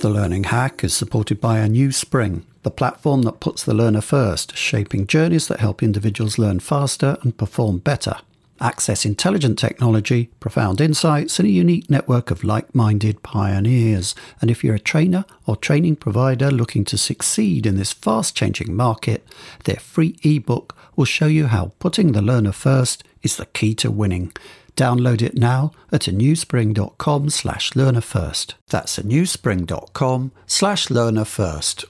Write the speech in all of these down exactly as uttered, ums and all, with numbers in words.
The Learning Hack is supported by AnewSpring, the platform that puts the learner first, shaping journeys that help individuals learn faster and perform better. Access intelligent technology, profound insights, and a unique network of like-minded pioneers. And if you're a trainer or training provider looking to succeed in this fast-changing market, their free ebook will show you how putting the learner first is the key to winning. Download it now at anewspring.com slash learner first. That's anewspring.com slash learner first.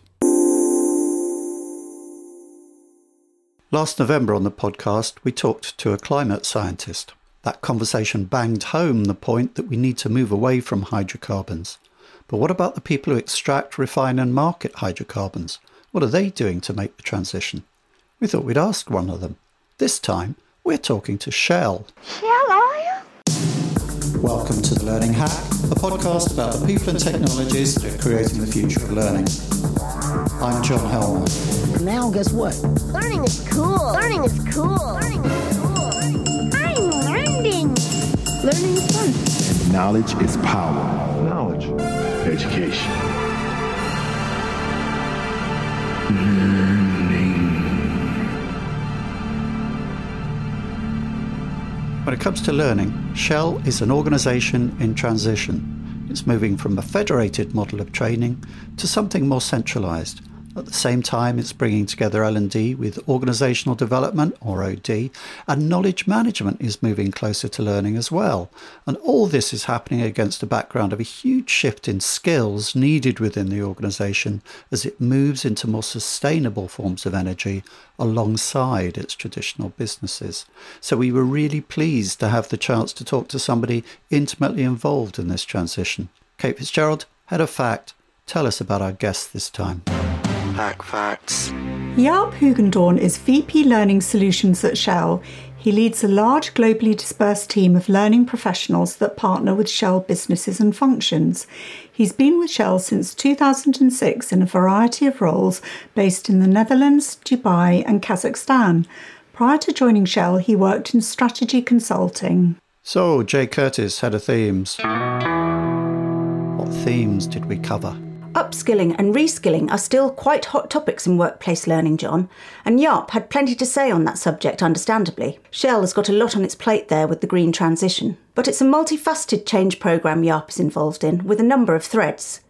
Last November on the podcast, we talked to a climate scientist. That conversation banged home the point that we need to move away from hydrocarbons. But what about the people who extract, refine and market hydrocarbons? What are they doing to make the transition? We thought we'd ask one of them. This time, we're talking to Shell. Shell, are you? Welcome to The Learning Hack, a podcast about the people and technologies that are creating the future of learning. I'm John Helmer. Now, guess what? Learning is cool. Learning is cool. Learning is cool. I'm learning. Learning is fun. And knowledge is power. Knowledge. Education. Learning. When it comes to learning, Shell is an organization in transition. It's moving from a federated model of training to something more centralized. At the same time, it's bringing together L and D with organisational development, or O D, and knowledge management is moving closer to learning as well. And all this is happening against a background of a huge shift in skills needed within the organisation as it moves into more sustainable forms of energy alongside its traditional businesses. So we were really pleased to have the chance to talk to somebody intimately involved in this transition. Kate Fitzgerald, Head of Fact, tell us about our guest this time. Fact Facts. Jaap Hoogendoorn is V P Learning Solutions at Shell. He leads a large globally dispersed team of learning professionals that partner with Shell businesses and functions. He's been with Shell since two thousand six in a variety of roles based in the Netherlands, Dubai and Kazakhstan. Prior to joining Shell, he worked in strategy consulting. So, Jay Curtis, Head of Themes. What themes did we cover? Upskilling and reskilling are still quite hot topics in workplace learning, John, and Jaap had plenty to say on that subject, understandably. Shell has got a lot on its plate there with the green transition, but it's a multifaceted change programme Jaap is involved in, with a number of threads.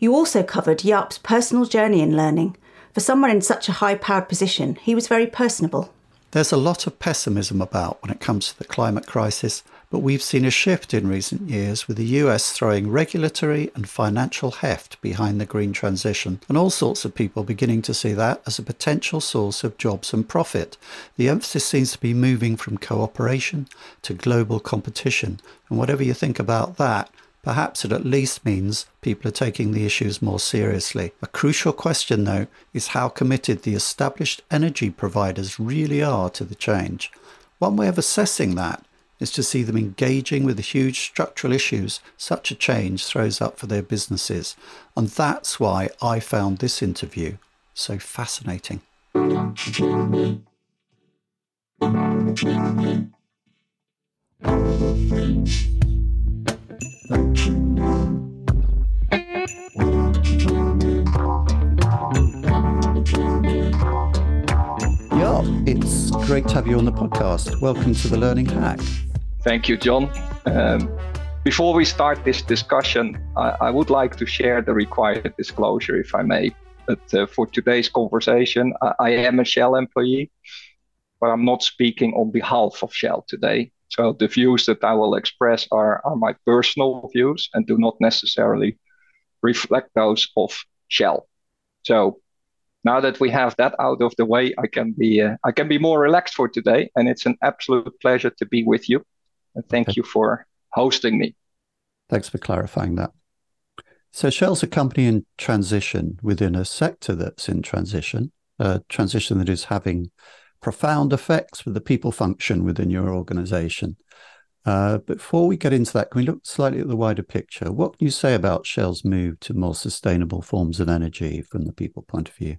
You also covered Jaap's personal journey in learning. For someone in such a high-powered position, he was very personable. There's a lot of pessimism about when it comes to the climate crisis, but we've seen a shift in recent years with the U S throwing regulatory and financial heft behind the green transition, and all sorts of people beginning to see that as a potential source of jobs and profit. The emphasis seems to be moving from cooperation to global competition, and whatever you think about that, perhaps it at least means people are taking the issues more seriously. A crucial question, though, is how committed the established energy providers really are to the change. One way of assessing that is to see them engaging with the huge structural issues such a change throws up for their businesses. And that's why I found this interview so fascinating. Yeah, it's great to have you on the podcast. Welcome to The Learning Hack. Thank you, John. Um, before we start this discussion, I, I would like to share the required disclosure, if I may. But uh, for today's conversation, I, I am a Shell employee, but I'm not speaking on behalf of Shell today. So the views that I will express are, are my personal views and do not necessarily reflect those of Shell. So now that we have that out of the way, I can be uh, I can be more relaxed for today. And it's an absolute pleasure to be with you. And thank you for hosting me. Thanks for clarifying that. So Shell's a company in transition within a sector that's in transition, a transition that is having profound effects for the people function within your organization. Uh, before we get into that, can we look slightly at the wider picture? What can you say about Shell's move to more sustainable forms of energy from the people point of view?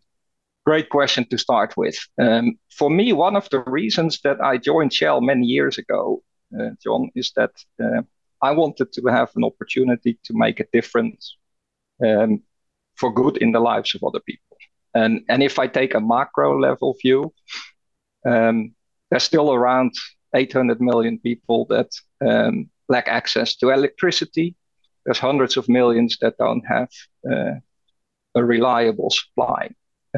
Great question to start with. Um, for me, one of the reasons that I joined Shell many years ago, uh, John, is that uh, I wanted to have an opportunity to make a difference um, for good in the lives of other people. And, and if I take a macro level view, um, there's still around eight hundred million people that um, lack access to electricity. There's hundreds of millions that don't have uh, a reliable supply.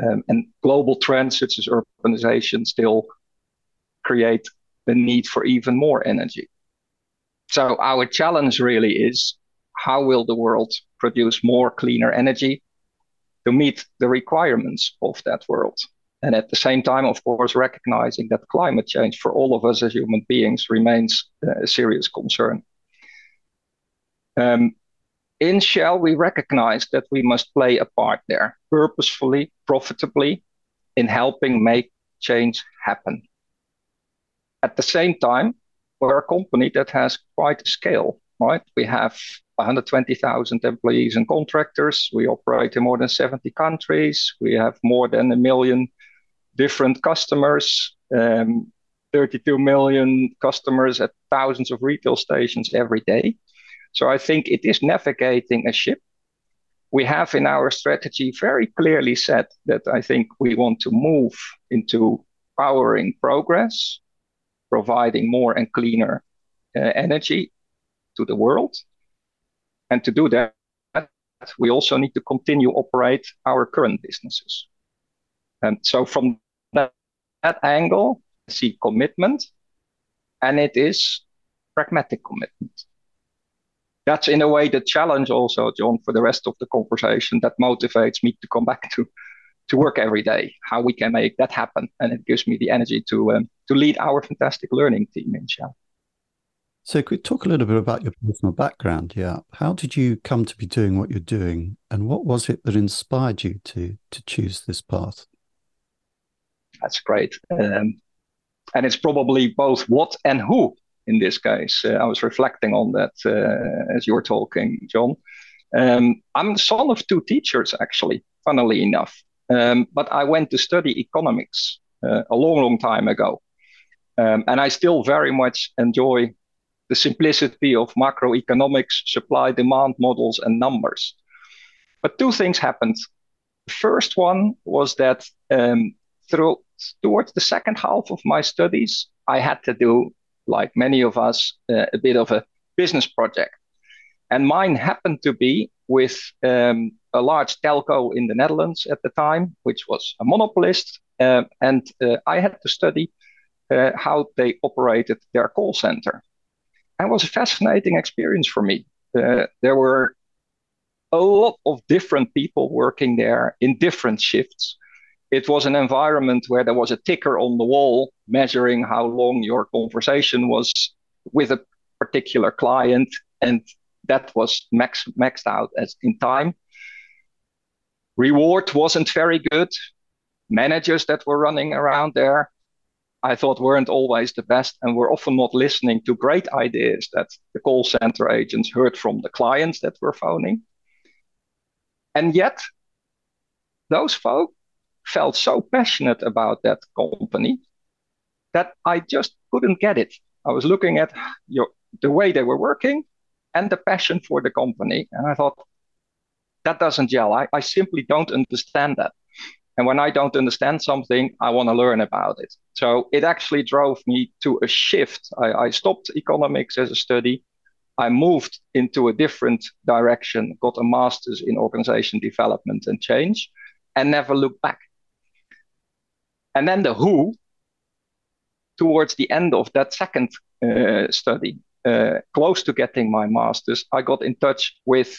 Um, and global trends such as urbanization still create the need for even more energy. So our challenge really is, how will the world produce more cleaner energy to meet the requirements of that world? And at the same time, of course, recognizing that climate change for all of us as human beings remains a serious concern. Um, in Shell, we recognize that we must play a part there, purposefully, profitably, in helping make change happen. At the same time, we're a company that has quite a scale, right? We have one hundred twenty thousand employees and contractors. We operate in more than seventy countries. We have more than a million different customers, um, thirty-two million customers at thousands of retail stations every day. So I think it is navigating a ship. We have in our strategy very clearly said that I think we want to move into powering progress, providing more and cleaner uh, energy to the world. And to do that, we also need to continue operate our current businesses. And so from that, that angle, I see commitment, and it is pragmatic commitment. That's in a way the challenge also, John, for the rest of the conversation that motivates me to come back to, to work every day, how we can make that happen. And it gives me the energy to um, to lead our fantastic learning team in Shell. So could we talk a little bit about your personal background, yeah? How did you come to be doing what you're doing? And what was it that inspired you to, to choose this path? That's great. Um, and it's probably both what and who in this case. Uh, I was reflecting on that uh, as you were talking, John. Um, I'm the son of two teachers, actually, funnily enough. Um, but I went to study economics uh, a long, long time ago. Um, and I still very much enjoy the simplicity of macroeconomics, supply-demand models, and numbers. But two things happened. The first one was that um, through, towards the second half of my studies, I had to do, like many of us, uh, a bit of a business project. And mine happened to be with um, a large telco in the Netherlands at the time, which was a monopolist. Uh, and uh, I had to study uh, how they operated their call center. That was a fascinating experience for me. Uh, there were a lot of different people working there in different shifts. It was an environment where there was a ticker on the wall measuring how long your conversation was with a particular client, and that was max, maxed out as in time. Reward wasn't very good. Managers that were running around there, I thought weren't always the best, and were often not listening to great ideas that the call center agents heard from the clients that were phoning. And yet, those folk felt so passionate about that company that I just couldn't get it. I was looking at your, the way they were working and the passion for the company, and I thought, that doesn't gel. I, I simply don't understand that. And when I don't understand something, I want to learn about it. So it actually drove me to a shift. I, I stopped economics as a study. I moved into a different direction, got a master's in organization development and change, and never looked back. And then the who, towards the end of that second uh, study, uh, close to getting my master's, I got in touch with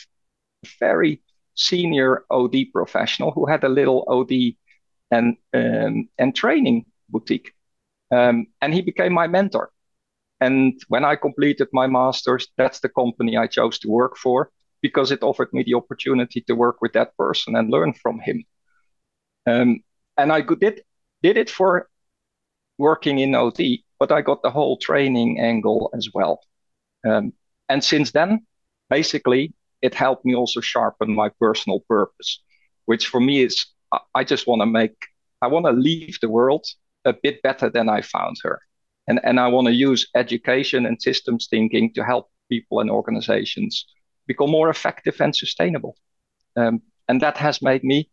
a very senior O D professional who had a little O D and um, and training boutique, um, and he became my mentor. And when I completed my master's, that's the company I chose to work for, because it offered me the opportunity to work with that person and learn from him. Um, and I did did it for working in O D, but I got the whole training angle as well. Um, and since then, basically, it helped me also sharpen my personal purpose, which for me is, I just want to make, I want to leave the world a bit better than I found her. And, and I want to use education and systems thinking to help people and organizations become more effective and sustainable. Um, and that has made me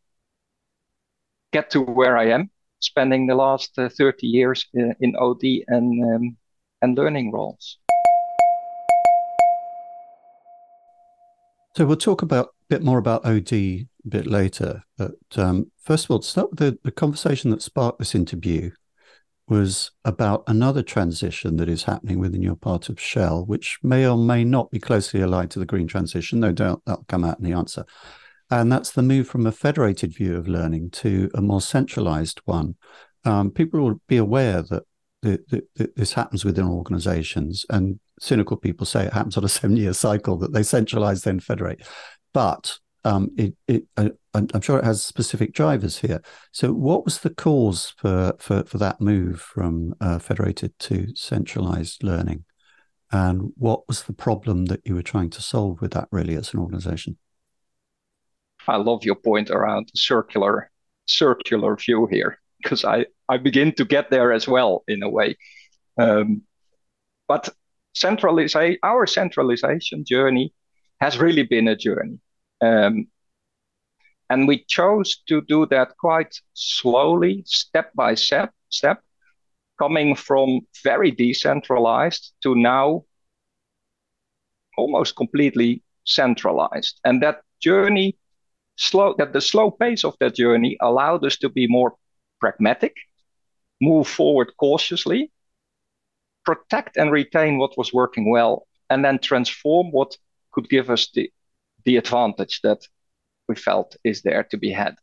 get to where I am, spending the last uh, thirty years in, in O D and um, and learning roles. So we'll talk about a bit more about O D a bit later. But um, first of all, to start with, the, the conversation that sparked this interview was about another transition that is happening within your part of Shell, which may or may not be closely aligned to the green transition. No doubt that'll come out in the answer. And that's the move from a federated view of learning to a more centralized one. Um, people will be aware that the, the, the, this happens within organizations, and cynical people say it happens on a seven-year cycle, that they centralize, then federate. But um, it, it, I, I'm sure it has specific drivers here. So what was the cause for, for, for that move from uh, federated to centralized learning? And what was the problem that you were trying to solve with that, really, as an organization? I love your point around circular circular view here, because I, I begin to get there as well, in a way. Um, but centralisa- our centralization journey has really been a journey. Um, and we chose to do that quite slowly, step by step, step, coming from very decentralized to now almost completely centralized. And that journey... Slow, that the slow pace of that journey allowed us to be more pragmatic, move forward cautiously, protect and retain what was working well, and then transform what could give us the, the advantage that we felt is there to be had.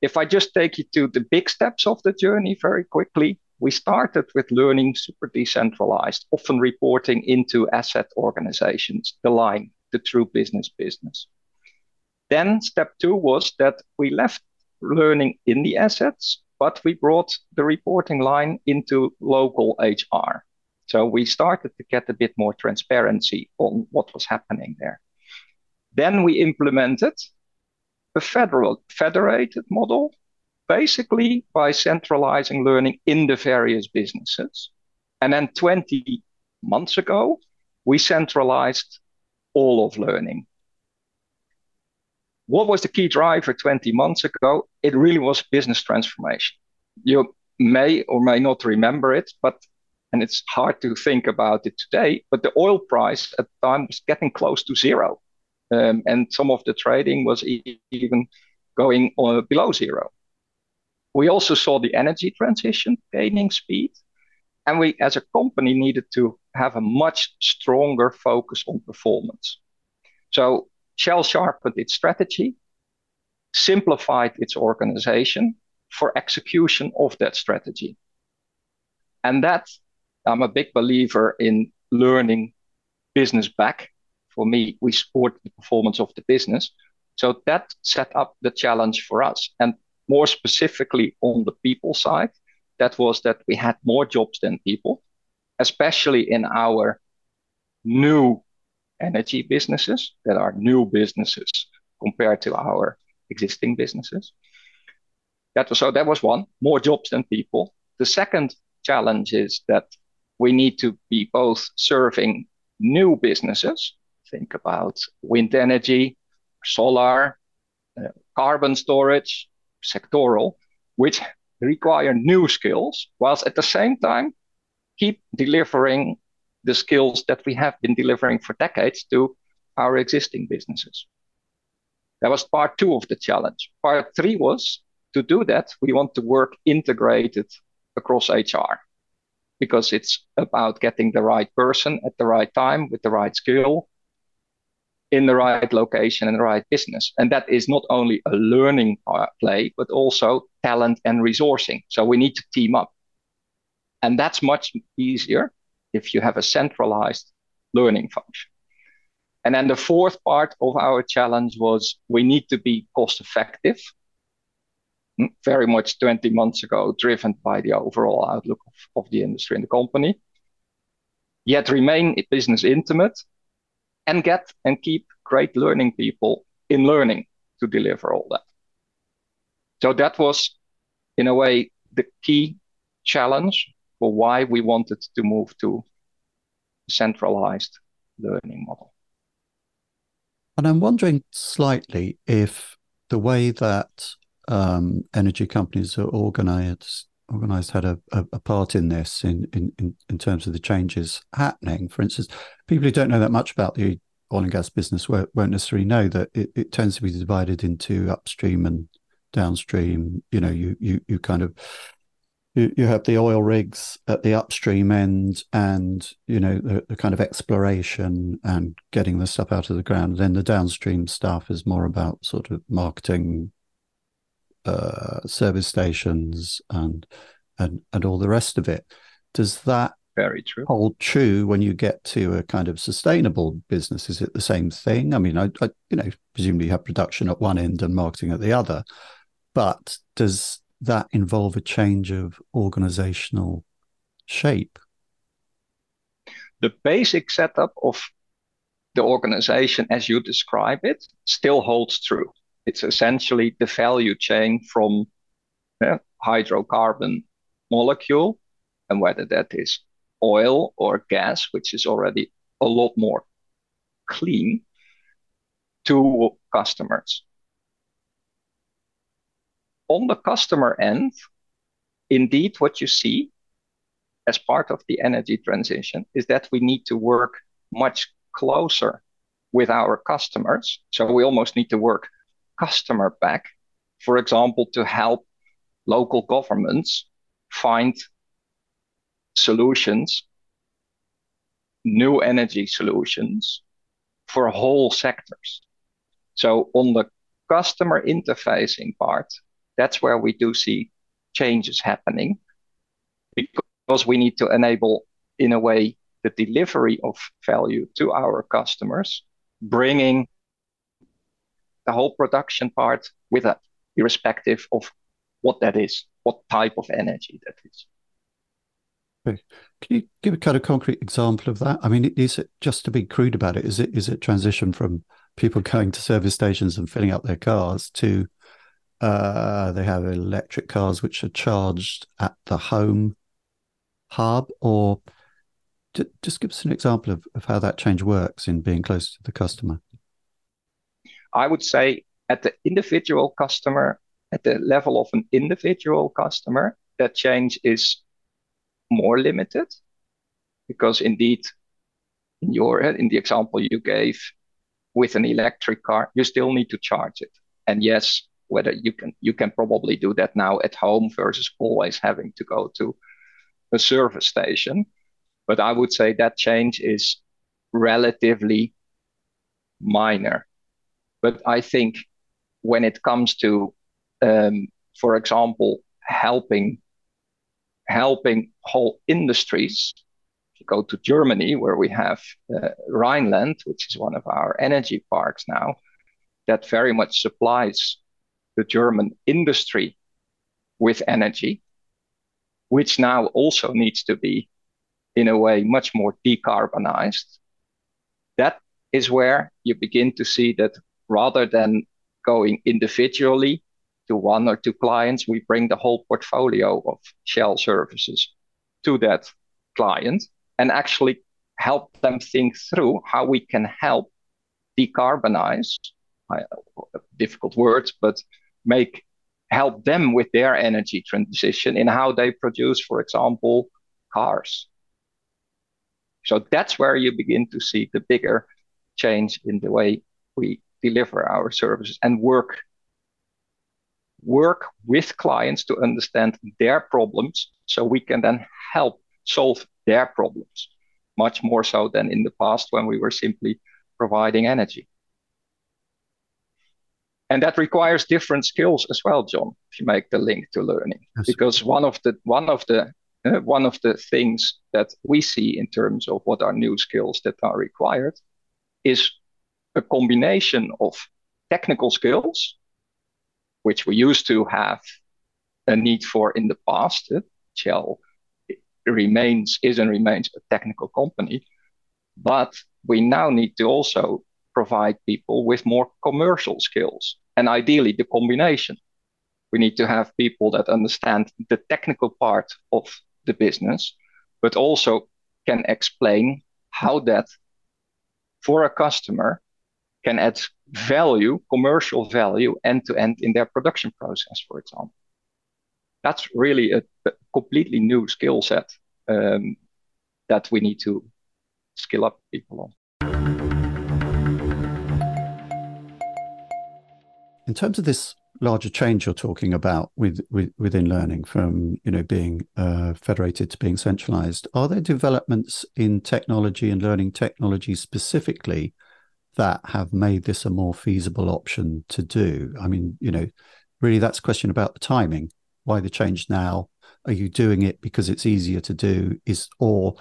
If I just take you to the big steps of the journey very quickly, we started with learning super decentralized, often reporting into asset organizations, the line, the true business business. Then step two was that we left learning in the assets, but we brought the reporting line into local H R. So we started to get a bit more transparency on what was happening there. Then we implemented a federal federated model, basically by centralizing learning in the various businesses. And then twenty months ago, we centralized all of learning. What was the key driver twenty months ago? It really was business transformation. You may or may not remember it, but and it's hard to think about it today, but the oil price at the time was getting close to zero. Um, and some of the trading was even going uh, below zero. We also saw the energy transition gaining speed. And we, as a company, needed to have a much stronger focus on performance. So Shell sharpened its strategy, simplified its organization for execution of that strategy. And that, I'm a big believer in learning business back. For me, we support the performance of the business. So that set up the challenge for us. And more specifically on the people side, that was that we had more jobs than people, especially in our new energy businesses that are new businesses compared to our existing businesses. That was, so that was one, more jobs than people. The second challenge is that we need to be both serving new businesses, think about wind energy, solar, uh, carbon storage, sectoral, which require new skills, whilst at the same time keep delivering the skills that we have been delivering for decades to our existing businesses. That was part two of the challenge. Part three was, to do that, we want to work integrated across H R, because it's about getting the right person at the right time with the right skill in the right location and the right business. And that is not only a learning play, but also talent and resourcing. So we need to team up. And that's much easier if you have a centralized learning function. And then the fourth part of our challenge was we need to be cost effective, very much twenty months ago, driven by the overall outlook of, of the industry and the company, yet remain business intimate and get and keep great learning people in learning to deliver all that. So that was, in a way, the key challenge for why we wanted to move to a centralized learning model. And I'm wondering slightly if the way that um, energy companies are organized organized had a, a, a part in this in, in, in terms of the changes happening. For instance, people who don't know that much about the oil and gas business won't, won't necessarily know that it, it tends to be divided into upstream and downstream. You know, you you you kind of you, you have the oil rigs at the upstream end, and you know the, the kind of exploration and getting the stuff out of the ground. Then the downstream stuff is more about sort of marketing, uh, service stations, and and and all the rest of it. Does that Very true. Hold true when you get to a kind of sustainable business? Is it the same thing? I mean, I, I you know presumably you have production at one end and marketing at the other, but does that involve a change of organizational shape? The basic setup of the organization, as you describe it, still holds true. It's essentially the value chain from uh, hydrocarbon molecule, and whether that is oil or gas, which is already a lot more clean, to customers. On the customer end, indeed, what you see as part of the energy transition is that we need to work much closer with our customers. So we almost need to work customer back, for example, to help local governments find solutions, new energy solutions for whole sectors. So on the customer interfacing part, that's where we do see changes happening, because we need to enable, in a way, the delivery of value to our customers, bringing the whole production part with us, irrespective of what that is, what type of energy that is. Okay. Can you give a kind of concrete example of that? I mean, is it, just to be crude about it, is it is it transition from people going to service stations and filling up their cars to uh, they have electric cars which are charged at the home hub? Or just give us an example of, of how that change works in being close to the customer. I would say at the individual customer, at the level of an individual customer, that change is more limited, because indeed, in your in the example you gave with an electric car, you still need to charge it. And yes, whether you can you can probably do that now at home versus always having to go to a service station. But I would say that change is relatively minor. But I think when it comes to, um, for example, helping helping whole industries. If you go to Germany, where we have uh, Rhineland, which is one of our energy parks now, that very much supplies the German industry with energy, which now also needs to be, in a way, much more decarbonized. That is where you begin to see that rather than going individually to one or two clients, we bring the whole portfolio of Shell services to that client and actually help them think through how we can help decarbonize, uh, difficult words, but make help them with their energy transition in how they produce, for example, cars. So that's where you begin to see the bigger change in the way we deliver our services and work work with clients to understand their problems, so we can then help solve their problems, much more so than in the past when we were simply providing energy. And that requires different skills as well, John, if you make the link to learning. Yes. Because one of the one of the uh, one of the things that we see in terms of what are new skills that are required is a combination of technical skills, which we used to have a need for in the past. Shell remains, is and remains a technical company, but we now need to also provide people with more commercial skills, and ideally the combination. We need to have people that understand the technical part of the business, but also can explain how that, for a customer, can add value, commercial value, end-to-end in their production process, for example. That's really a completely new skill set um, that we need to skill up people on. In terms of this larger change you're talking about with, with within learning, from you know being uh, federated to being centralized, are there developments in technology and learning technology specifically that have made this a more feasible option to do? I mean, you know, really that's a question about the timing. Why the change now? Are you doing it because it's easier to do? Is or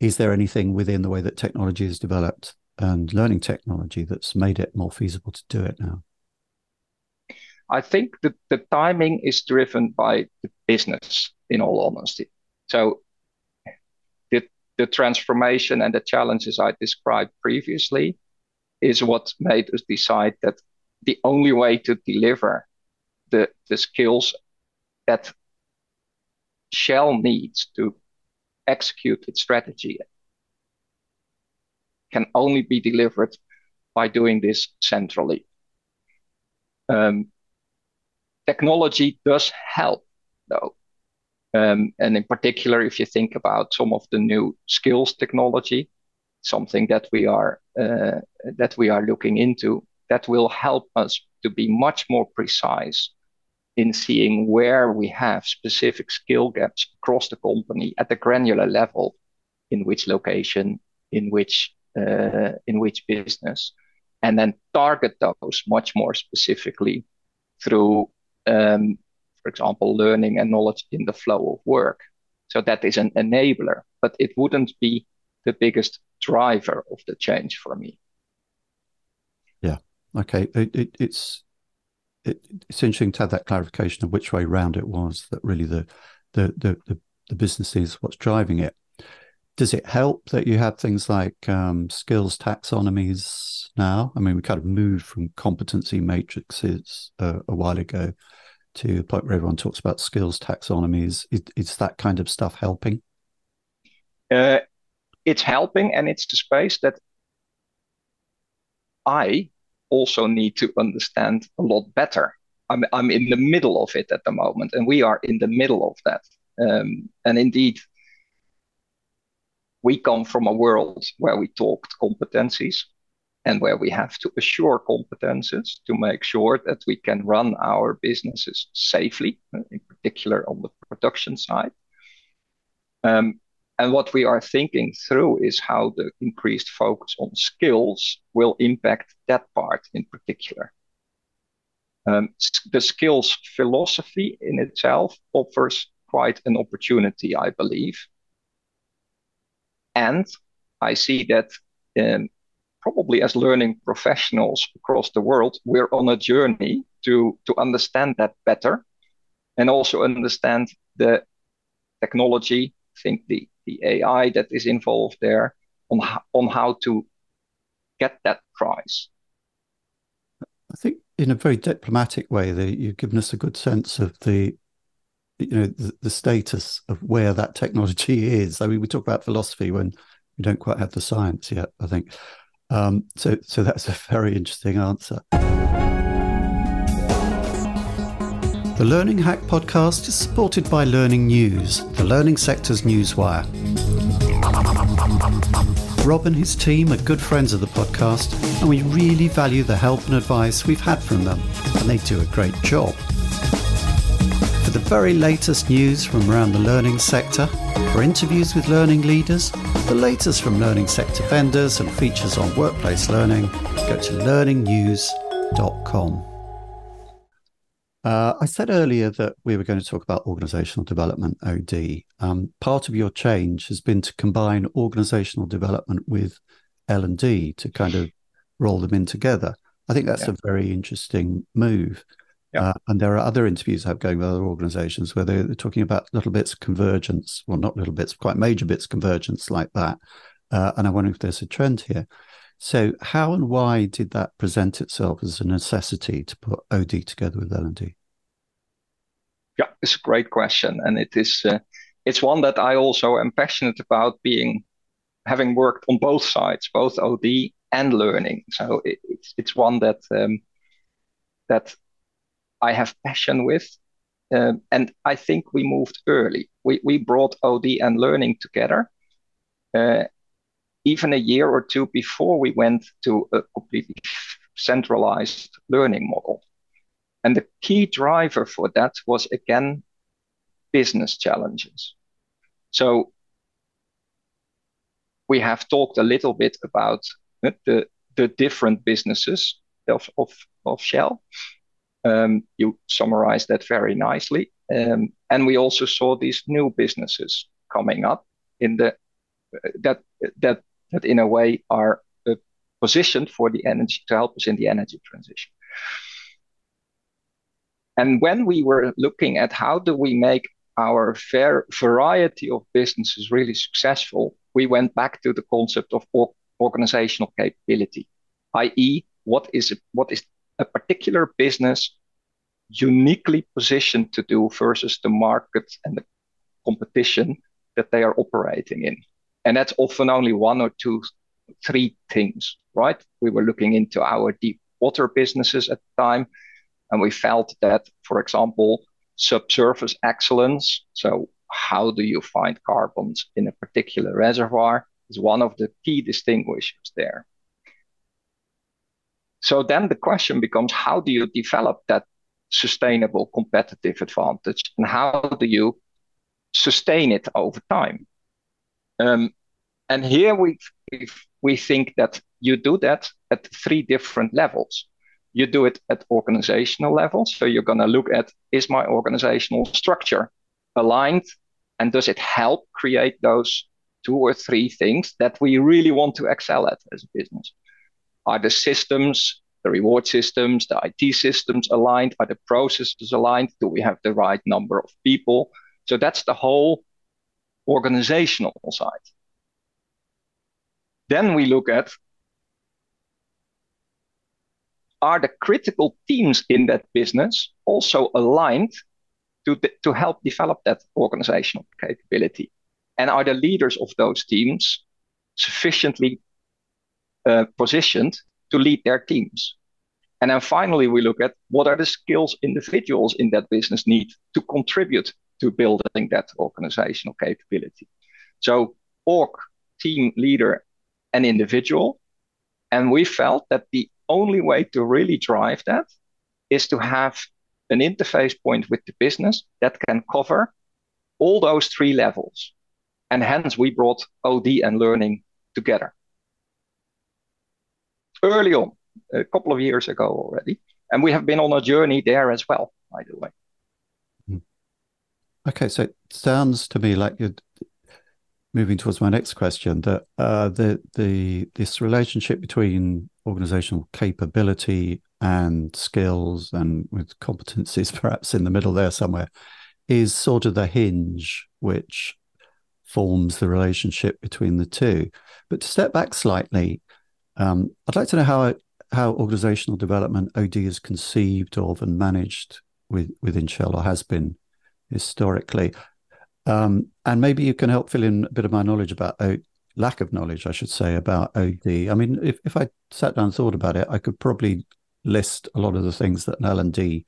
is there anything within the way that technology is developed and learning technology that's made it more feasible to do it now? I think that the timing is driven by the business, in all honesty. So the, the transformation and the challenges I described previously is what made us decide that the only way to deliver the, the skills that Shell needs to execute its strategy can only be delivered by doing this centrally. Um, technology does help, though. Um, and in particular, if you think about some of the new skills technology, something that we are uh, that we are looking into, that will help us to be much more precise in seeing where we have specific skill gaps across the company at the granular level, in which location, in which uh, in which business, and then target those much more specifically through, um, for example, learning and knowledge in the flow of work. So that is an enabler, but it wouldn't be the biggest driver of the change for me. Yeah. Okay. It, it, it's It, it's interesting to have that clarification of which way round it was, that really the the the the, the business is what's driving it. Does it help that you have things like um, skills taxonomies now? I mean, we kind of moved from competency matrices uh, a while ago to the point where everyone talks about skills taxonomies. It, it's that kind of stuff helping? Uh, it's helping, and it's the space that I also need to understand a lot better. I'm, I'm in the middle of it at the moment, and we are in the middle of that. Um, and indeed, we come from a world where we talked competencies and where we have to assure competences to make sure that we can run our businesses safely, in particular on the production side. Um, And what we are thinking through is how the increased focus on skills will impact that part in particular. Um, the skills philosophy in itself offers quite an opportunity, I believe. And I see that um, probably as learning professionals across the world, we're on a journey to, to understand that better, and also understand the technology, think the the A I that is involved there, on how, on how to get that prize. I think in a very diplomatic way, the, you've given us a good sense of the, you know, the, the status of where that technology is. I mean, we talk about philosophy when we don't quite have the science yet, I think. Um, so, so that's a very interesting answer. The Learning Hack podcast is supported by Learning News, the learning sector's newswire. Rob and his team are good friends of the podcast, and we really value the help and advice we've had from them, and they do a great job. For the very latest news from around the learning sector, for interviews with learning leaders, the latest from learning sector vendors and features on workplace learning, go to learning news dot com. Uh, I said earlier that we were going to talk about organisational development, O D. Um, part of your change has been to combine organisational development with L and D to kind of roll them in together. I think that's yeah. a very interesting move. Yeah. Uh, and there are other interviews I have going with other organisations where they're, they're talking about little bits of convergence. Well, not little bits, quite major bits of convergence like that. Uh, and I wonder if there's a trend here. So how and why did that present itself as a necessity to put O D together with L and D? Yeah, it's a great question. And it is, uh, it's one that I also am passionate about, being having worked on both sides, both O D and learning. So it, it's it's one that um, that I have passion with, um, and I think we moved early. We we brought O D and learning together, uh, even a year or two before we went to a completely centralized learning model. And the key driver for that was, again, business challenges. So we have talked a little bit about the, the different businesses of, of, of Shell. Um, you summarized that very nicely. Um, and we also saw these new businesses coming up in the that that that in a way are uh, positioned for the energy, to help us in the energy transition. And when we were looking at how do we make our fair variety of businesses really successful, we went back to the concept of or organizational capability, that is, what is a, what is a particular business uniquely positioned to do versus the market and the competition that they are operating in. And that's often only one or two, three things, right? We were looking into our deep water businesses at the time, and we felt that, for example, subsurface excellence, so how do you find carbons in a particular reservoir, is one of the key distinguishers there. So then the question becomes, how do you develop that sustainable competitive advantage, and how do you sustain it over time? Um, and here we, we think that you do that at three different levels. You do it at organizational level. So you're going to look at, is my organizational structure aligned? And does it help create those two or three things that we really want to excel at as a business? Are the systems, the reward systems, the I T systems aligned? Are the processes aligned? Do we have the right number of people? So that's the whole organizational side. Then we look at, are the critical teams in that business also aligned to, to help develop that organizational capability? And are the leaders of those teams sufficiently uh, positioned to lead their teams? And then finally, we look at what are the skills individuals in that business need to contribute to building that organizational capability. So org, team, leader, and individual. And we felt that the only way to really drive that is to have an interface point with the business that can cover all those three levels. And hence, we brought O D and learning together. Early on, a couple of years ago already. And we have been on a journey there as well, by the way. Okay, so it sounds to me like you're moving towards my next question, that uh, the the this relationship between organizational capability and skills, and with competencies perhaps in the middle there somewhere, is sort of the hinge which forms the relationship between the two. But to step back slightly, um, I'd like to know how how organizational development, O D, is conceived of and managed with, within Shell, or has been historically, um, and maybe you can help fill in a bit of my knowledge about o lack of knowledge, I should say, about O D. I mean, if, if I sat down and thought about it, I could probably list a lot of the things that an L and D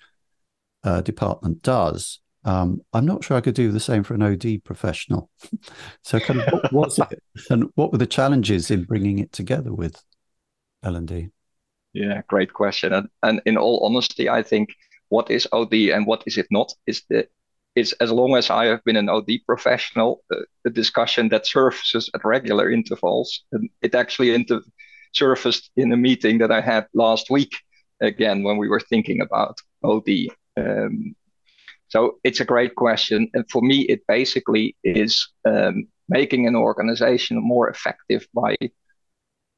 uh, department does. Um, I'm not sure I could do the same for an O D professional. So kind of what was it, and what were the challenges in bringing it together with L and D? Yeah, great question. And, and in all honesty, I think what is O D and what is it not is the It's as long as I have been an O D professional, uh, a discussion that surfaces at regular intervals. And it actually inter surfaced in a meeting that I had last week, again, when we were thinking about O D. Um, so it's a great question. And for me, it basically is um, making an organization more effective by,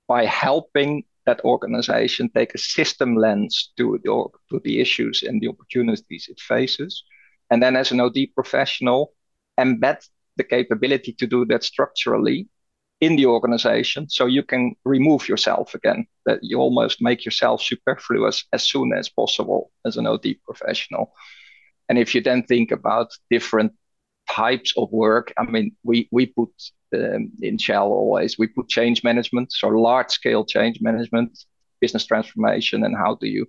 by helping that organization take a system lens to the, to the issues and the opportunities it faces. And then as an O D professional, embed the capability to do that structurally in the organization, so you can remove yourself again, that you almost make yourself superfluous as soon as possible as an O D professional. And if you then think about different types of work. I mean, we, we put um, in Shell always, we put change management, so large scale change management, business transformation, and how do you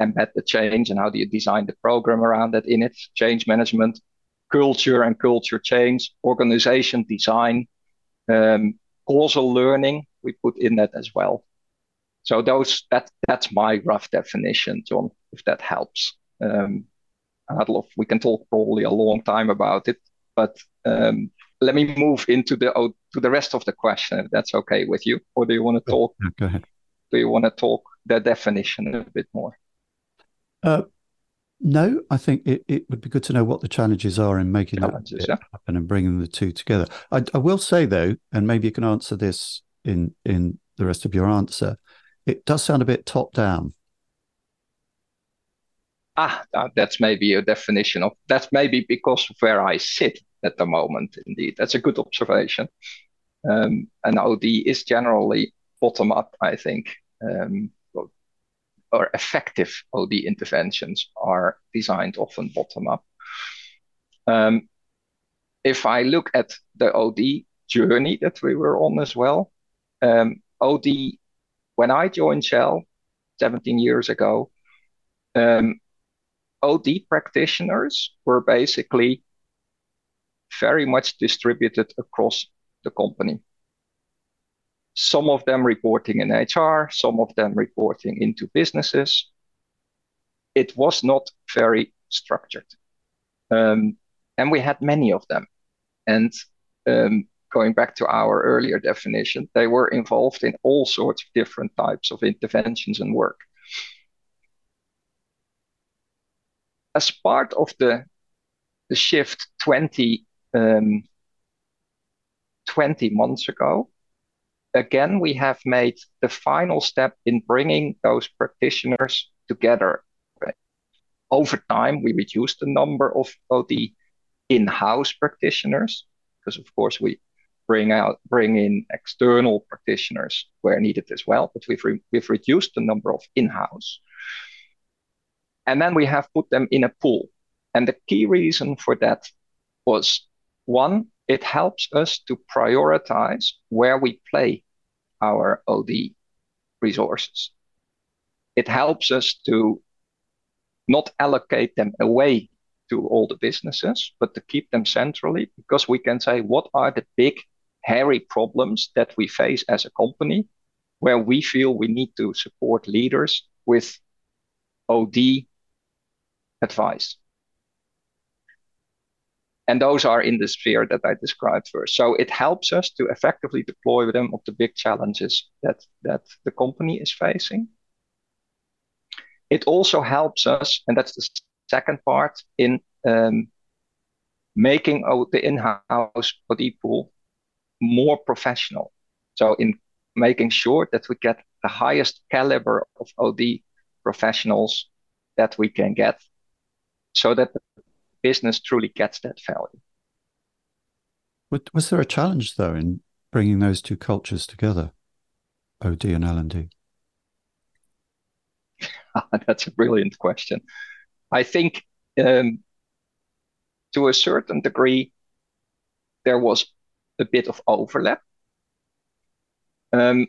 embed the change and how do you design the program around that in it, change management, culture and culture change, organization design, um, causal learning, we put in that as well. So those that that's my rough definition, John, if that helps. Um, I'd love, we can talk probably a long time about it, but um, let me move into the oh, to the rest of the question, if that's okay with you, or do you want to talk? Yeah, go ahead. Do you want to talk the definition a bit more? Uh, no, I think it, it would be good to know what the challenges are in making that yeah. happen and bringing the two together. I, I will say, though, and maybe you can answer this in, in the rest of your answer, it does sound a bit top-down. Ah, that's maybe a definition of, that's maybe because of where I sit at the moment, indeed. That's a good observation. Um, and O D is generally bottom-up, I think. Um, or effective O D interventions are designed often bottom-up. Um, if I look at the O D journey that we were on as well, um, O D, when I joined Shell seventeen years ago, um, O D practitioners were basically very much distributed across the company. Some of them reporting in H R, some of them reporting into businesses. It was not very structured. Um, and we had many of them. And um, going back to our earlier definition, they were involved in all sorts of different types of interventions and work. As part of the, the shift twenty, um, twenty months ago, again, we have made the final step in bringing those practitioners together. Over time, we reduced the number of O D in-house practitioners, because of course we bring out, bring in external practitioners where needed as well, but we've, re we've reduced the number of in-house. And then we have put them in a pool. And the key reason for that was, one, it helps us to prioritize where we play our O D resources. It helps us to not allocate them away to all the businesses, but to keep them centrally, because we can say, what are the big, hairy problems that we face as a company where we feel we need to support leaders with O D advice? And those are in the sphere that I described first. So it helps us to effectively deploy them of the big challenges that, that the company is facing. It also helps us, and that's the second part, in um, making the in-house O D pool more professional. So in making sure that we get the highest caliber of O D professionals that we can get, so that the business truly gets that value. What, was there a challenge, though, in bringing those two cultures together, O D and L and D? That's a brilliant question. I think um, to a certain degree, there was a bit of overlap. Um,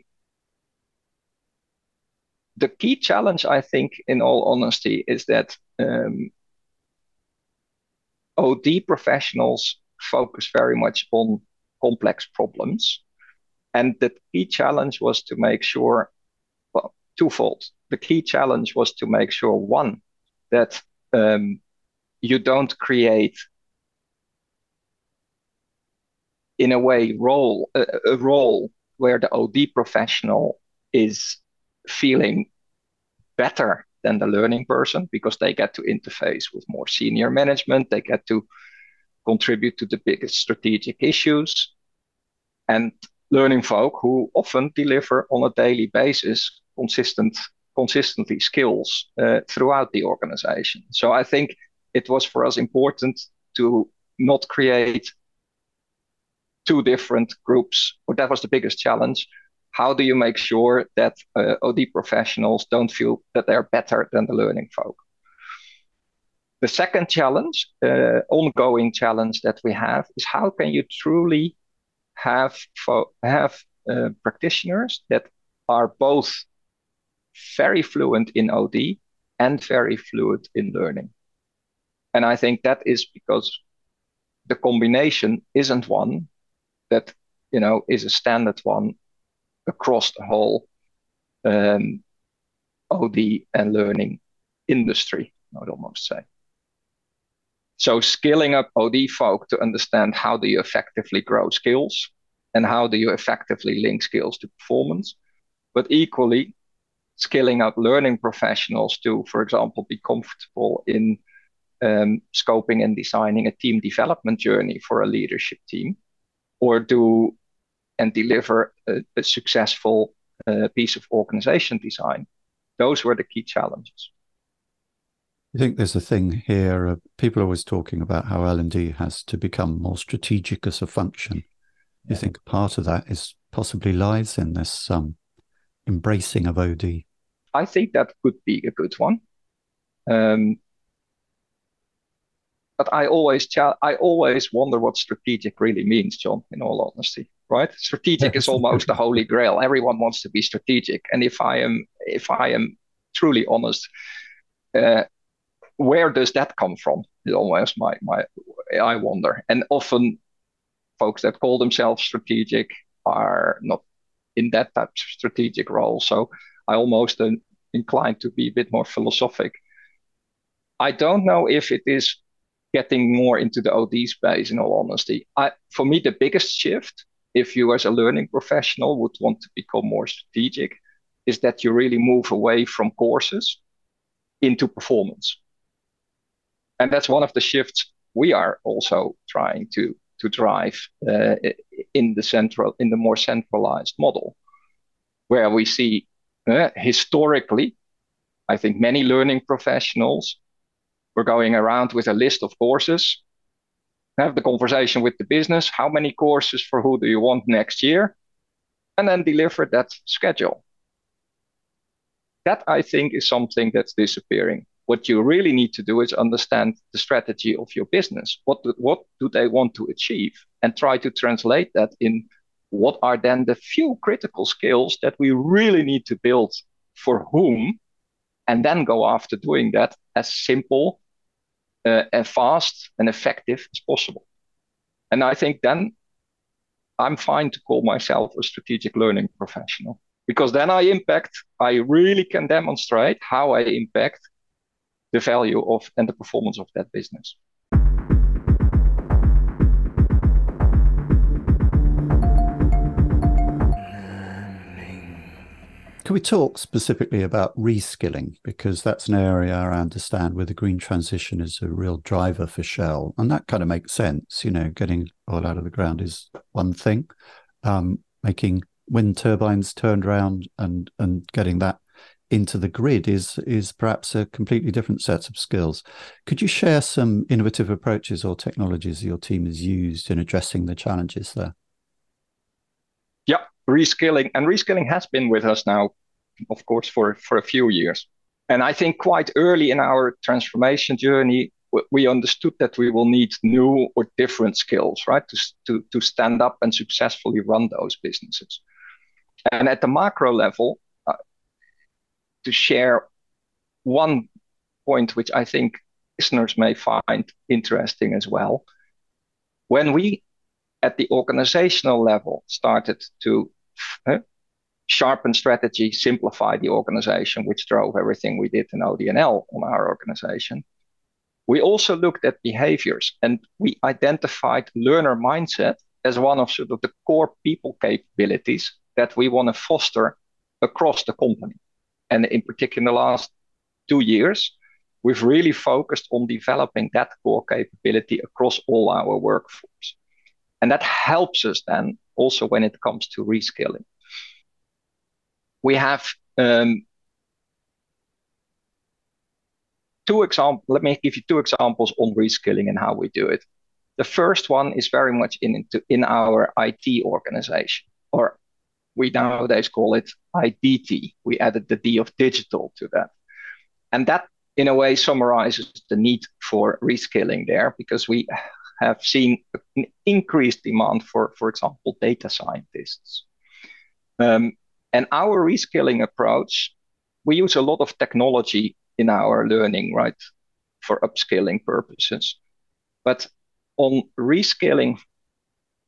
the key challenge, I think, in all honesty, is that um, O D professionals focus very much on complex problems. And the key challenge was to make sure, well, twofold. The key challenge was to make sure, one, that um, you don't create, in a way, role, a, a role where the O D professional is feeling better than the learning person, because they get to interface with more senior management, they get to contribute to the biggest strategic issues, and learning folk who often deliver on a daily basis consistent, consistently skills uh, throughout the organization. So I think it was for us important to not create two different groups, or that was the biggest challenge. How do you make sure that uh, O D professionals don't feel that they're better than the learning folk? The second challenge, uh, ongoing challenge that we have, is how can you truly have fo- have uh, practitioners that are both very fluent in O D and very fluent in learning. And I think that is because the combination isn't one that, you know, is a standard one across the whole um, O D and learning industry, I would almost say. So skilling up O D folk to understand how do you effectively grow skills and how do you effectively link skills to performance, but equally skilling up learning professionals to, for example, be comfortable in um, scoping and designing a team development journey for a leadership team, or do and deliver a, a successful uh, piece of organization design. Those were the key challenges. I think there's a thing here. Uh, people are always talking about how L and D has to become more strategic as a function. Yeah. I think part of that is possibly lies in this um, embracing of O D. I think that could be a good one. Um, but I always cha- I always wonder what strategic really means, John, in all honesty, right? Strategic is almost the holy grail. Everyone wants to be strategic. And if I am, if I am truly honest, uh, where does that come from? Is almost my my I wonder. And often, folks that call themselves strategic are not in that type of strategic role. So I almost am inclined to be a bit more philosophic. I don't know if it is getting more into the O D space. In all honesty, I for me the biggest shift, if you as a learning professional would want to become more strategic, is that you really move away from courses into performance. And that's one of the shifts we are also trying to to drive uh, in the central, in the more centralized model, where we see uh, historically, I think many learning professionals were going around with a list of courses, have the conversation with the business, how many courses for who do you want next year, and then deliver that schedule. That I think is something that's disappearing. What you really need to do is understand the strategy of your business. What do, what do they want to achieve? And try to translate that in what are then the few critical skills that we really need to build for whom, and then go after doing that as simple uh, and fast and effective as possible. And I think then I'm fine to call myself a strategic learning professional, because then I impact, I really can demonstrate how I impact the value of and the performance of that business. Can we talk specifically about reskilling? Because that's an area I understand where the green transition is a real driver for Shell. And that kind of makes sense. You know, getting oil out of the ground is one thing. Um, making wind turbines turned around and, and getting that into the grid is is perhaps a completely different set of skills. Could you share some innovative approaches or technologies your team has used in addressing the challenges there? Yeah, reskilling. And reskilling has been with us now, of course, for, for a few years. And I think quite early in our transformation journey, we understood that we will need new or different skills, right, to, to, to stand up and successfully run those businesses. And at the macro level, to share one point which I think listeners may find interesting as well. When we, at the organizational level, started to uh, sharpen strategy, simplify the organization, which drove everything we did in O D and L on our organization, we also looked at behaviors, and we identified learner mindset as one of sort of the core people capabilities that we want to foster across the company. And in particular, the last two years, we've really focused on developing that core capability across all our workforce. And that helps us then also when it comes to reskilling. We have um, two examples. Let me give you two examples on reskilling and how we do it. The first one is very much in, into, in our I T organization, or we nowadays call it I D T. We added the D of digital to that. And that in a way summarizes the need for reskilling there, because we have seen an increased demand for, for example, data scientists. Um, and our reskilling approach, we use a lot of technology in our learning, right, for upskilling purposes. But on reskilling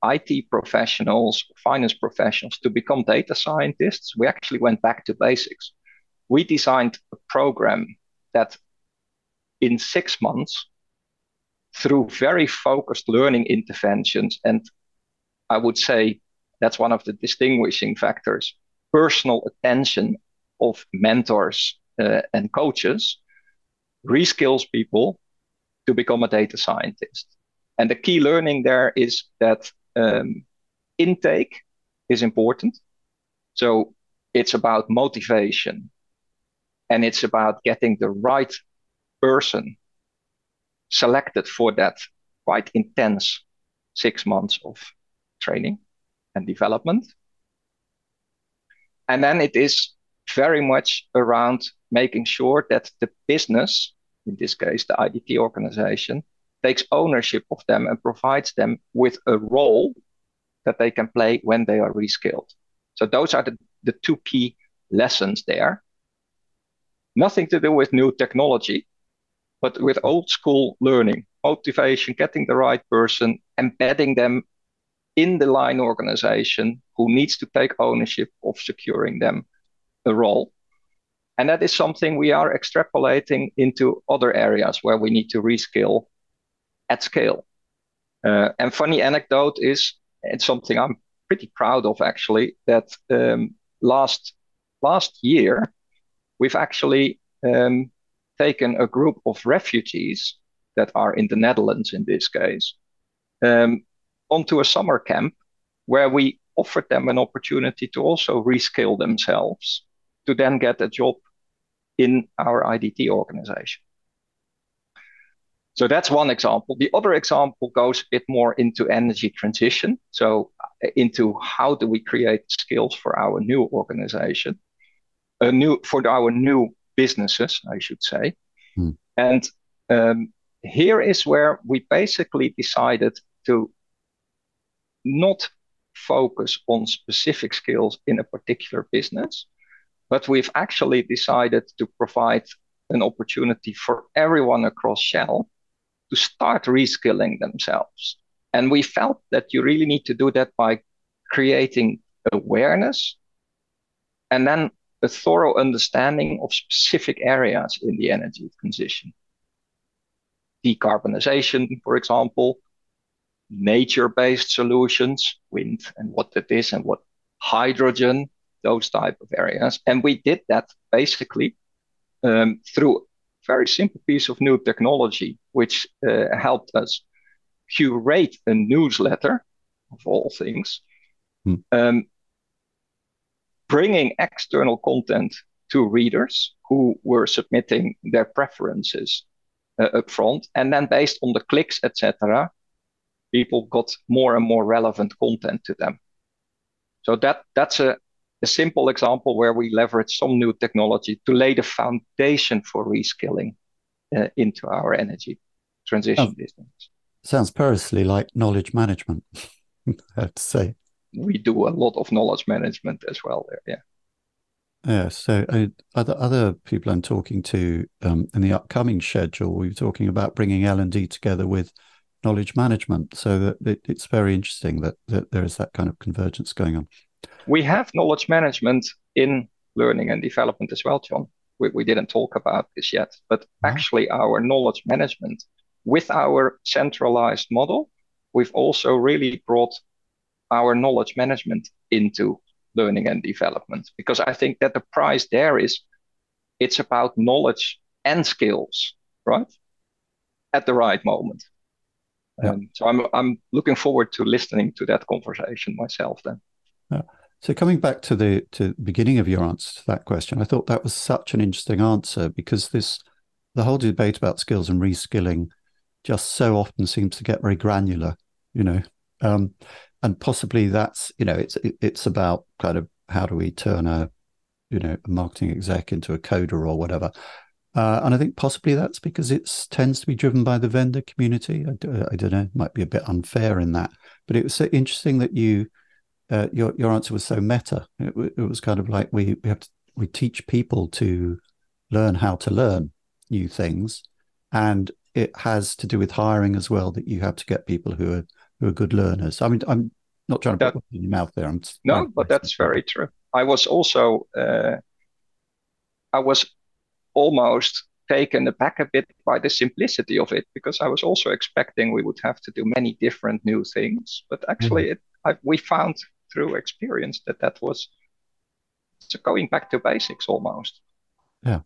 I T professionals, finance professionals to become data scientists, we actually went back to basics. We designed a program that in six months, through very focused learning interventions, and I would say that's one of the distinguishing factors, personal attention of mentors uh, and coaches, reskills people to become a data scientist. And the key learning there is that um, intake is important. So it's about motivation, and it's about getting the right person selected for that quite intense six months of training and development. And then it is very much around making sure that the business, in this case, the I D T organization, takes ownership of them and provides them with a role that they can play when they are reskilled. So those are the, the two key lessons there. Nothing to do with new technology, but with old school learning, motivation, getting the right person, embedding them in the line organization who needs to take ownership of securing them a role. And that is something we are extrapolating into other areas where we need to reskill at scale. Uh, and funny anecdote is, it's something I'm pretty proud of actually, that um, last, last year, we've actually um, taken a group of refugees that are in the Netherlands in this case, um, onto a summer camp where we offered them an opportunity to also reskill themselves to then get a job in our I D T organization. So that's one example. The other example goes a bit more into energy transition. So into how do we create skills for our new organization, a new for our new businesses, I should say. Hmm. And um, here is where we basically decided to not focus on specific skills in a particular business, but we've actually decided to provide an opportunity for everyone across Shell to start reskilling themselves. And we felt that you really need to do that by creating awareness and then a thorough understanding of specific areas in the energy transition. Decarbonization, for example, nature-based solutions, wind and what it is and what hydrogen, those type of areas. And we did that basically um, through a very simple piece of new technology, which uh, helped us curate a newsletter, of all things, hmm. um, bringing external content to readers who were submitting their preferences uh, up front. And then based on the clicks, et cetera, people got more and more relevant content to them. So that that's a, a simple example where we leverage some new technology to lay the foundation for reskilling uh, into our energy transition oh, business. Sounds personally like knowledge management, I have to say. We do a lot of knowledge management as well there, yeah. Yeah, so uh, other, other people I'm talking to um, in the upcoming schedule, we were talking about bringing L and D together with knowledge management, so that it, it's very interesting that, that there is that kind of convergence going on. We have knowledge management in learning and development as well, John. We, we didn't talk about this yet, but actually our knowledge management with our centralized model, we've also really brought our knowledge management into learning and development, because I think that the prize there is it's about knowledge and skills, right, at the right moment. Yeah. Um, so I'm I'm looking forward to listening to that conversation myself then. Yeah. So coming back to the to the beginning of your answer to that question, I thought that was such an interesting answer, because this the whole debate about skills and reskilling just so often seems to get very granular, you know, um, and possibly that's you know it's it, it's about kind of how do we turn a you know a marketing exec into a coder or whatever, Uh, and I think possibly that's because it tends to be driven by the vendor community. I, I don't know, it might be a bit unfair in that. But it was so interesting that you, uh, your your answer was so meta. It, it was kind of like we, we have to, we teach people to learn how to learn new things, and it has to do with hiring as well. That you have to get people who are who are good learners. I mean, I'm not trying to that, put words in your mouth there. I'm no, but that's very true. I was also, uh, I was. almost taken aback a bit by the simplicity of it, because I was also expecting we would have to do many different new things. But actually, mm-hmm. it, I, we found through experience that that was so going back to basics almost. Yeah.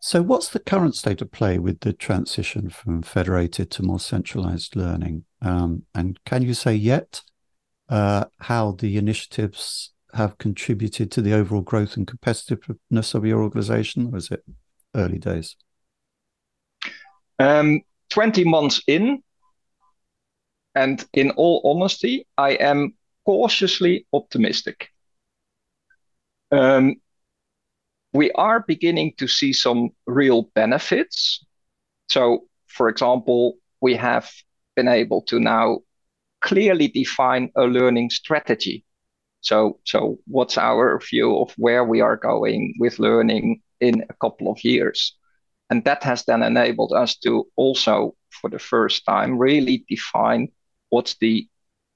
So what's the current state of play with the transition from federated to more centralized learning? Um, and can you say yet uh, how the initiatives have contributed to the overall growth and competitiveness of your organization, or is it early days? Um, twenty months in, and in all honesty, I am cautiously optimistic. Um, we are beginning to see some real benefits. So, for example, we have been able to now clearly define a learning strategy. So, so what's our view of where we are going with learning in a couple of years? And that has then enabled us to also, for the first time, really define what's the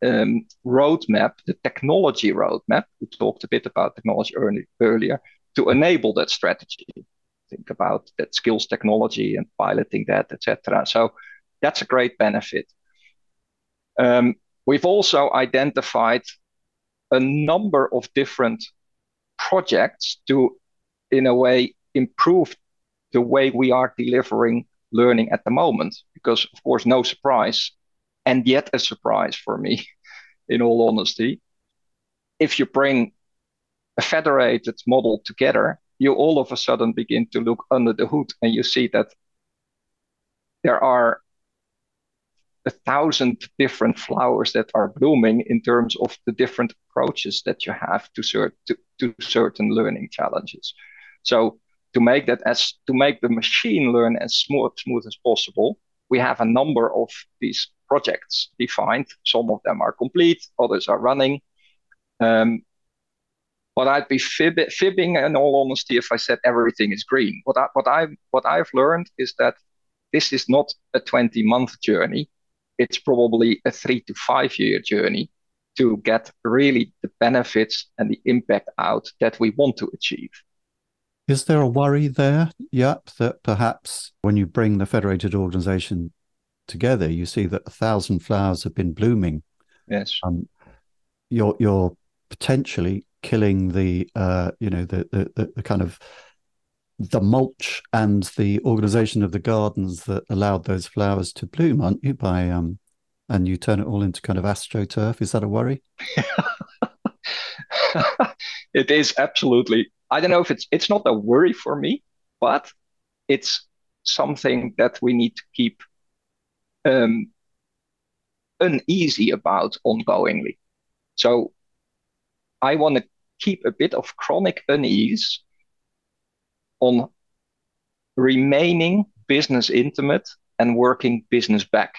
um, roadmap, the technology roadmap. We talked a bit about technology earlier, to enable that strategy. Think about that skills technology and piloting that, et cetera. So that's a great benefit. Um, we've also identified a number of different projects to, in a way, improve the way we are delivering learning at the moment. Because, of course, no surprise, and yet a surprise for me, in all honesty, if you bring a federated model together, you all of a sudden begin to look under the hood and you see that there are a thousand different flowers that are blooming in terms of the different approaches that you have to, cert- to, to certain learning challenges. So to make that as to make the machine learn as smooth, smooth as possible, we have a number of these projects defined. Some of them are complete, others are running. Um, but I'd be fib- fibbing, in all honesty, if I said everything is green. What I, what I what I've learned is that this is not a twenty-month journey. It's probably a three to five year journey to get really the benefits and the impact out that we want to achieve. Is there a worry there, Jaap, that perhaps when you bring the federated organization together, you see that a thousand flowers have been blooming? Yes. Um, you're you're potentially killing the uh, you know the the, the the kind of the mulch and the organization of the gardens that allowed those flowers to bloom, aren't you? By um, and you turn it all into kind of astroturf. Is that a worry? It is absolutely. I don't know if it's it's not a worry for me, but it's something that we need to keep um, uneasy about ongoingly. So I want to keep a bit of chronic unease on remaining business intimate and working business back.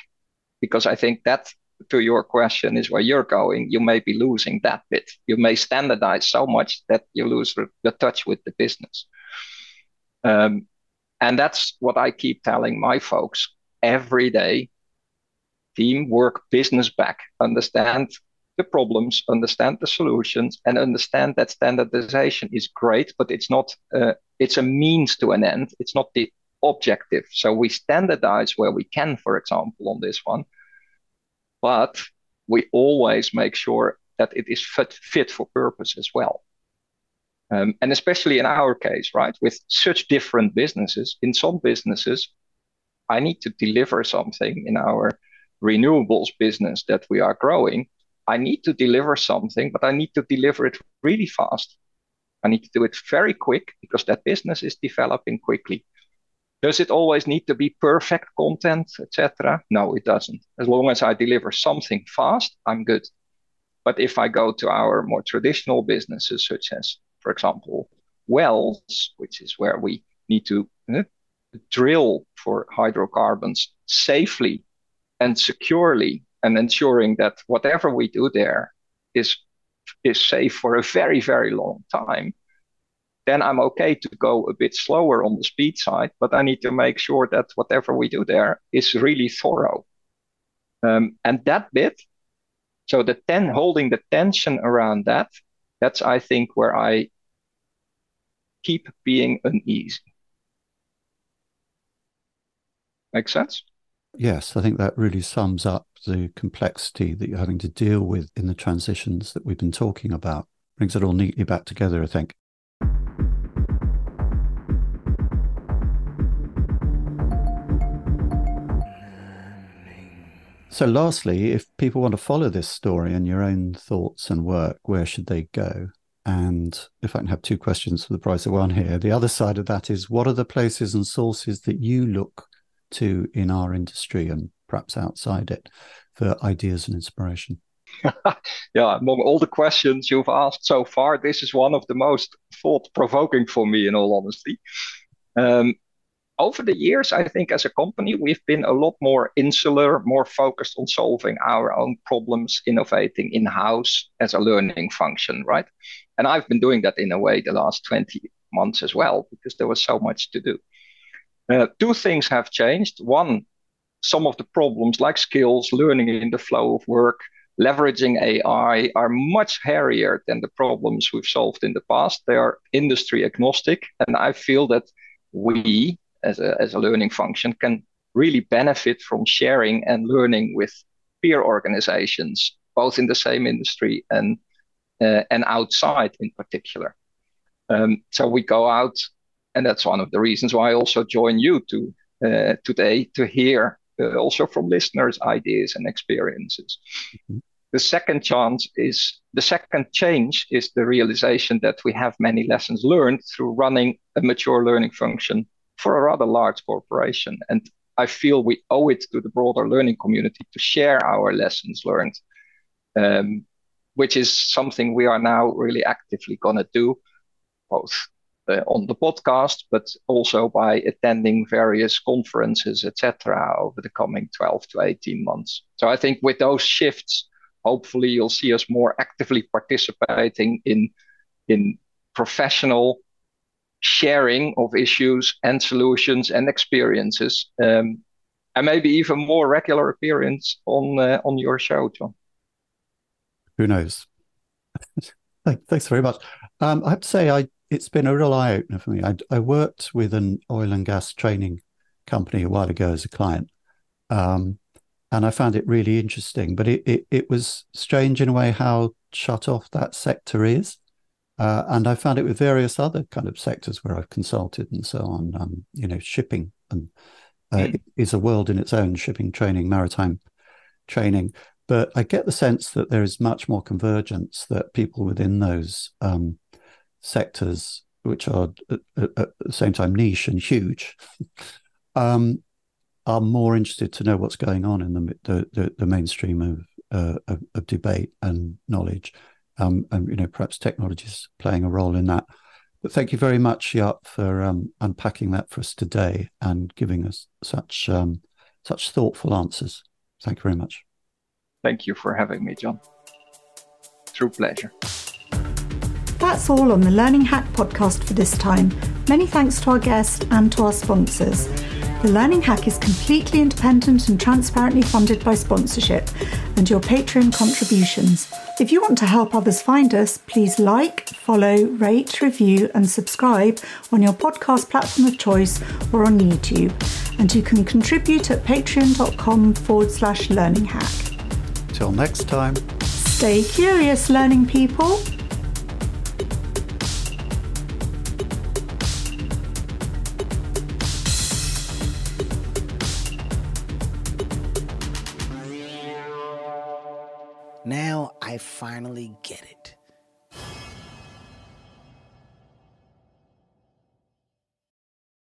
Because I think that, to your question, is where you're going. You may be losing that bit. You may standardize so much that you lose the touch with the business. Um, and that's what I keep telling my folks every day. Team, work business back. Understand the problems, understand the solutions, and understand that standardization is great, but it's not uh, it's a means to an end. It's not the objective. So we standardize where we can, for example, on this one, but we always make sure that it is fit, fit for purpose as well. Um, and especially in our case, right, with such different businesses, in some businesses, I need to deliver something in our renewables business that we are growing. I need to deliver something, but I need to deliver it really fast. I need to do it very quick because that business is developing quickly. Does it always need to be perfect content, et cetera? No, it doesn't. As long as I deliver something fast, I'm good. But if I go to our more traditional businesses, such as for example, wells, which is where we need to uh, drill for hydrocarbons safely and securely, and ensuring that whatever we do there is is safe for a very, very long time, then I'm okay to go a bit slower on the speed side, but I need to make sure that whatever we do there is really thorough. Um, and that bit, so the ten, holding the tension around that, that's, I think, where I keep being uneasy. Make sense? Yes, I think that really sums up the complexity that you're having to deal with in the transitions that we've been talking about. Brings it all neatly back together, I think. So lastly, if people want to follow this story and your own thoughts and work, where should they go? And if I can have two questions for the price of one here, the other side of that is, what are the places and sources that you look to in our industry and perhaps outside it for ideas and inspiration? Yeah, among all the questions you've asked so far, this is one of the most thought-provoking for me, in all honesty. Um, over the years, I think as a company, we've been a lot more insular, more focused on solving our own problems, innovating in-house as a learning function, right? And I've been doing that in a way the last twenty months as well, because there was so much to do. Uh, two things have changed. One, some of the problems like skills, learning in the flow of work, leveraging A I are much hairier than the problems we've solved in the past. They are industry agnostic. And I feel that we, as a, as a learning function, can really benefit from sharing and learning with peer organizations, both in the same industry and, uh, and outside in particular. Um, so we go out. And that's one of the reasons why I also join you to, uh, today to hear uh, also from listeners ideas and experiences. Mm-hmm. The second chance is the second change is the realization that we have many lessons learned through running a mature learning function for a rather large corporation. And I feel we owe it to the broader learning community to share our lessons learned, um, which is something we are now really actively going to do, both Uh, on the podcast, but also by attending various conferences, et cetera, over the coming twelve to eighteen months. So I think with those shifts, hopefully you'll see us more actively participating in, in professional sharing of issues and solutions and experiences, um, and maybe even more regular appearance on, uh, on your show, John. Who knows? Thanks very much. Um, I have to say, I It's been a real eye-opener for me. I, I worked with an oil and gas training company a while ago as a client, um, and I found it really interesting. But it, it, it was strange in a way how shut off that sector is. Uh, and I found it with various other kind of sectors where I've consulted and so on. Um, you know, shipping and uh, mm. it is a world in its own, shipping training, maritime training. But I get the sense that there is much more convergence, that people within those um sectors, which are at, at the same time niche and huge, um, are more interested to know what's going on in the the, the, the mainstream of, uh, of of debate and knowledge, um, and you know perhaps technology is playing a role in that. But thank you very much, Jaap, for um, unpacking that for us today and giving us such um, such thoughtful answers. Thank you very much. Thank you for having me, John. True pleasure. That's all on the Learning Hack podcast for this time. Many thanks to our guest and to our sponsors. The Learning Hack is completely independent and transparently funded by sponsorship and your Patreon contributions. If you want to help others find us, please like, follow, rate, review and subscribe on your podcast platform of choice or on YouTube. And you can contribute at patreon.com forward slash learning hack. Till next time. Stay curious, learning people. Now I finally get it.